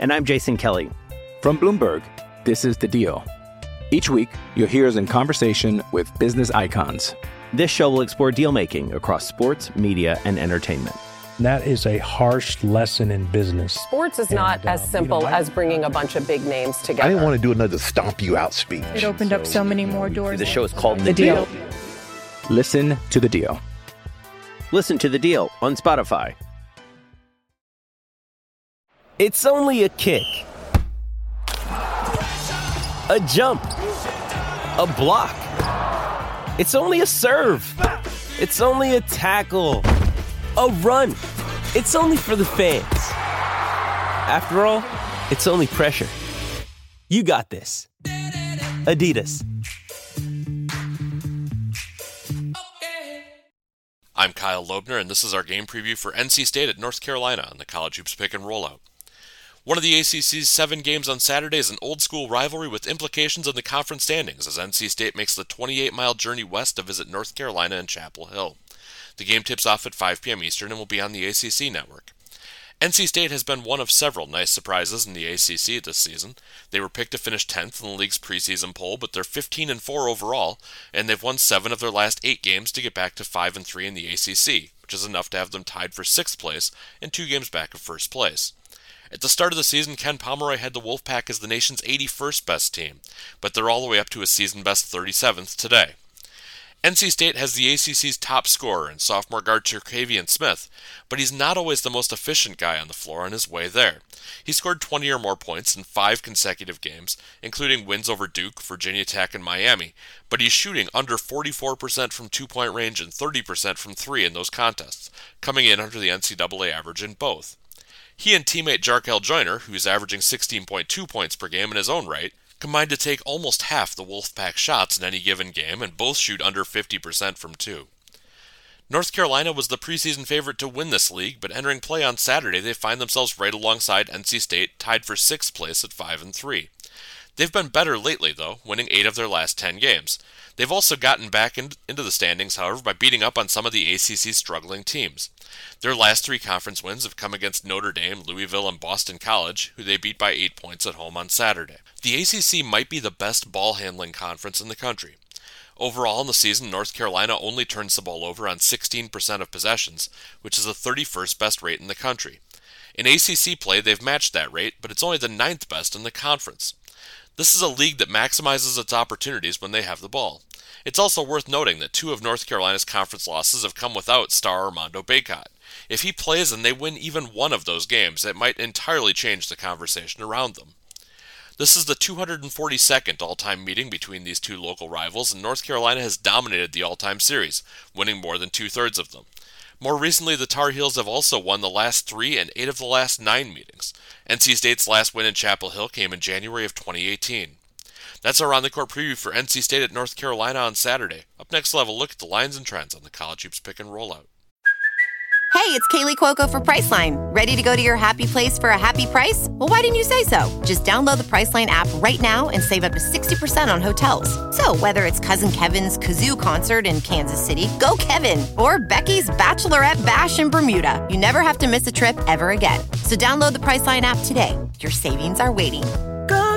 And I'm Jason Kelly. From Bloomberg, this is The Deal. Each week, you'll hear us in conversation with business icons. This show will explore deal-making across sports, media, and entertainment. That is a harsh lesson in business. Sports is not as simple as bringing a bunch of big names together. I didn't want to do another stomp you out speech. It opened up so many more doors. The show is called The Deal. Listen to The Deal. Listen to The Deal on Spotify. It's only a kick, a jump, a block. It's only a serve. It's only a tackle, a run. It's only for the fans. After all, it's only pressure. You got this. Adidas. I'm Kyle Loebner, and this is our game preview for NC State at North Carolina on the College Hoops Pick and Rollout. One of the ACC's 7 games on Saturday is an old-school rivalry with implications on the conference standings as NC State makes the 28-mile journey west to visit North Carolina and Chapel Hill. The game tips off at 5 p.m. Eastern and will be on the ACC network. NC State has been one of several nice surprises in the ACC this season. They were picked to finish 10th in the league's preseason poll, but they're 15-4 overall, and they've won 7 of their last 8 games to get back to 5-3 in the ACC, which is enough to have them tied for 6th place and 2 games back of 1st place. At the start of the season, Ken Pomeroy had the Wolfpack as the nation's 81st best team, but they're all the way up to a season-best 37th today. NC State has the ACC's top scorer in sophomore guard Terquavion Smith, but he's not always the most efficient guy on the floor on his way there. He scored 20 or more points in 5 consecutive games, including wins over Duke, Virginia Tech, and Miami, but he's shooting under 44% from two-point range and 30% from three in those contests, coming in under the NCAA average in both. He and teammate Jarkel Joyner, who's averaging 16.2 points per game in his own right, combined to take almost half the Wolfpack shots in any given game, and both shoot under 50% from two. North Carolina was the preseason favorite to win this league, but entering play on Saturday, they find themselves right alongside NC State, tied for 6th place at 5-3. They've been better lately, though, winning 8 of their last 10 games. They've also gotten back into the standings, however, by beating up on some of the ACC's struggling teams. Their last 3 conference wins have come against Notre Dame, Louisville, and Boston College, who they beat by 8 points at home on Saturday. The ACC might be the best ball-handling conference in the country. Overall in the season, North Carolina only turns the ball over on 16% of possessions, which is the 31st best rate in the country. In ACC play, they've matched that rate, but it's only the 9th best in the conference. This is a league that maximizes its opportunities when they have the ball. It's also worth noting that 2 of North Carolina's conference losses have come without star Armando Bacot. If he plays and they win even one of those games, it might entirely change the conversation around them. This is the 242nd all-time meeting between these 2 local rivals, and North Carolina has dominated the all-time series, winning more than 2/3 of them. More recently, the Tar Heels have also won the last 3 and 8 of the last 9 meetings. NC State's last win in Chapel Hill came in January of 2018. That's our on-the-court preview for NC State at North Carolina on Saturday. Up next, we'll have a look at the lines and trends on the College Hoops Pick and Rollout. Hey, it's Kaylee Cuoco for Priceline. Ready to go to your happy place for a happy price? Well, why didn't you say so? Just download the Priceline app right now and save up to 60% on hotels. So whether it's Cousin Kevin's Kazoo Concert in Kansas City, go Kevin, or Becky's Bachelorette Bash in Bermuda, you never have to miss a trip ever again. So download the Priceline app today. Your savings are waiting. Go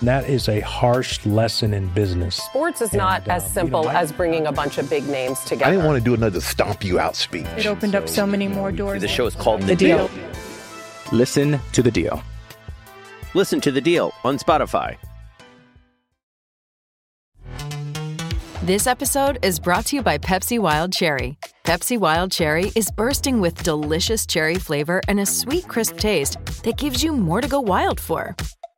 That is a harsh lesson in business. Sports is not as simple as bringing a bunch of big names together. I didn't want to do another stomp you out speech. It opened up so many more doors. The show is called The Deal. Listen to The Deal. Listen to The Deal on Spotify. This episode is brought to you by Pepsi Wild Cherry. Pepsi Wild Cherry is bursting with delicious cherry flavor and a sweet, crisp taste that gives you more to go wild for.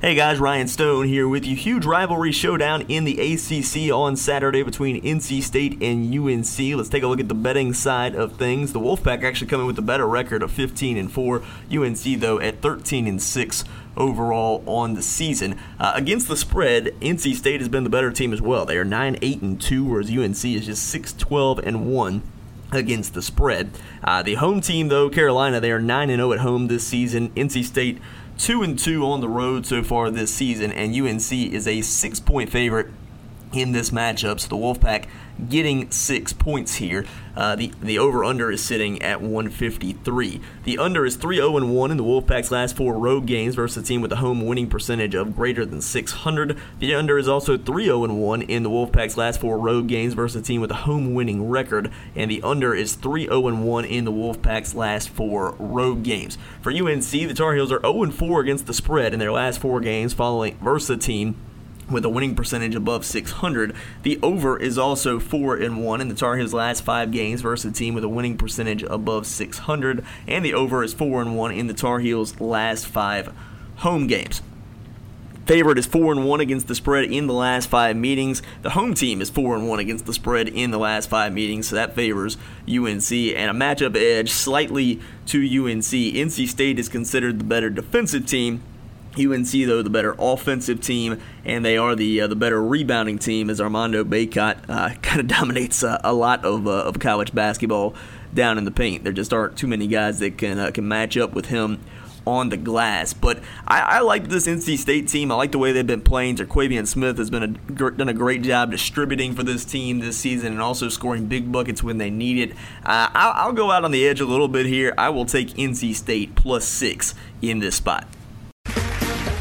Hey guys, Ryan Stone here with you. Huge rivalry showdown in the ACC on Saturday between NC State and UNC. Let's take a look at the betting side of things. The Wolfpack actually coming with a better record of 15-4. UNC, though, at 13-6. Overall on the season. Against the spread, NC State has been the better team as well. They are 9-8-2, whereas UNC is just 6-12-1. Against the spread. The home team, though, Carolina, they are 9-0 at home this season. NC State 2-2 on the road so far this season, and UNC is a 6-point favorite in this matchup, so the Wolfpack getting 6 points here. The over-under is sitting at 153. The under is 3-0-1 in the Wolfpack's last four road games versus a team with a home winning percentage of greater than 600. The under is also 3-0-1 in the Wolfpack's last four road games versus a team with a home winning record. And the under is 3-0-1 in the Wolfpack's last four road games. For UNC, the Tar Heels are 0-4 against the spread in their last four games following versus a team with a winning percentage above 600. The over is also 4-1 in the Tar Heels' last five games versus a team with a winning percentage above 600. And the over is 4-1 in the Tar Heels' last five home games. Favorite is 4-1 against the spread in the last five meetings. The home team is 4-1 against the spread in the last five meetings, so that favors UNC. And a matchup edge slightly to UNC. NC State is considered the better defensive team. UNC, though, the better offensive team, and they are the better rebounding team, as Armando Bacot kind of dominates a lot of college basketball down in the paint. There just aren't too many guys that can match up with him on the glass. But I like this NC State team. I like the way they've been playing. Terquavion Smith has been done a great job distributing for this team this season and also scoring big buckets when they need it. I'll go out on the edge a little bit here. I will take NC State plus 6 in this spot.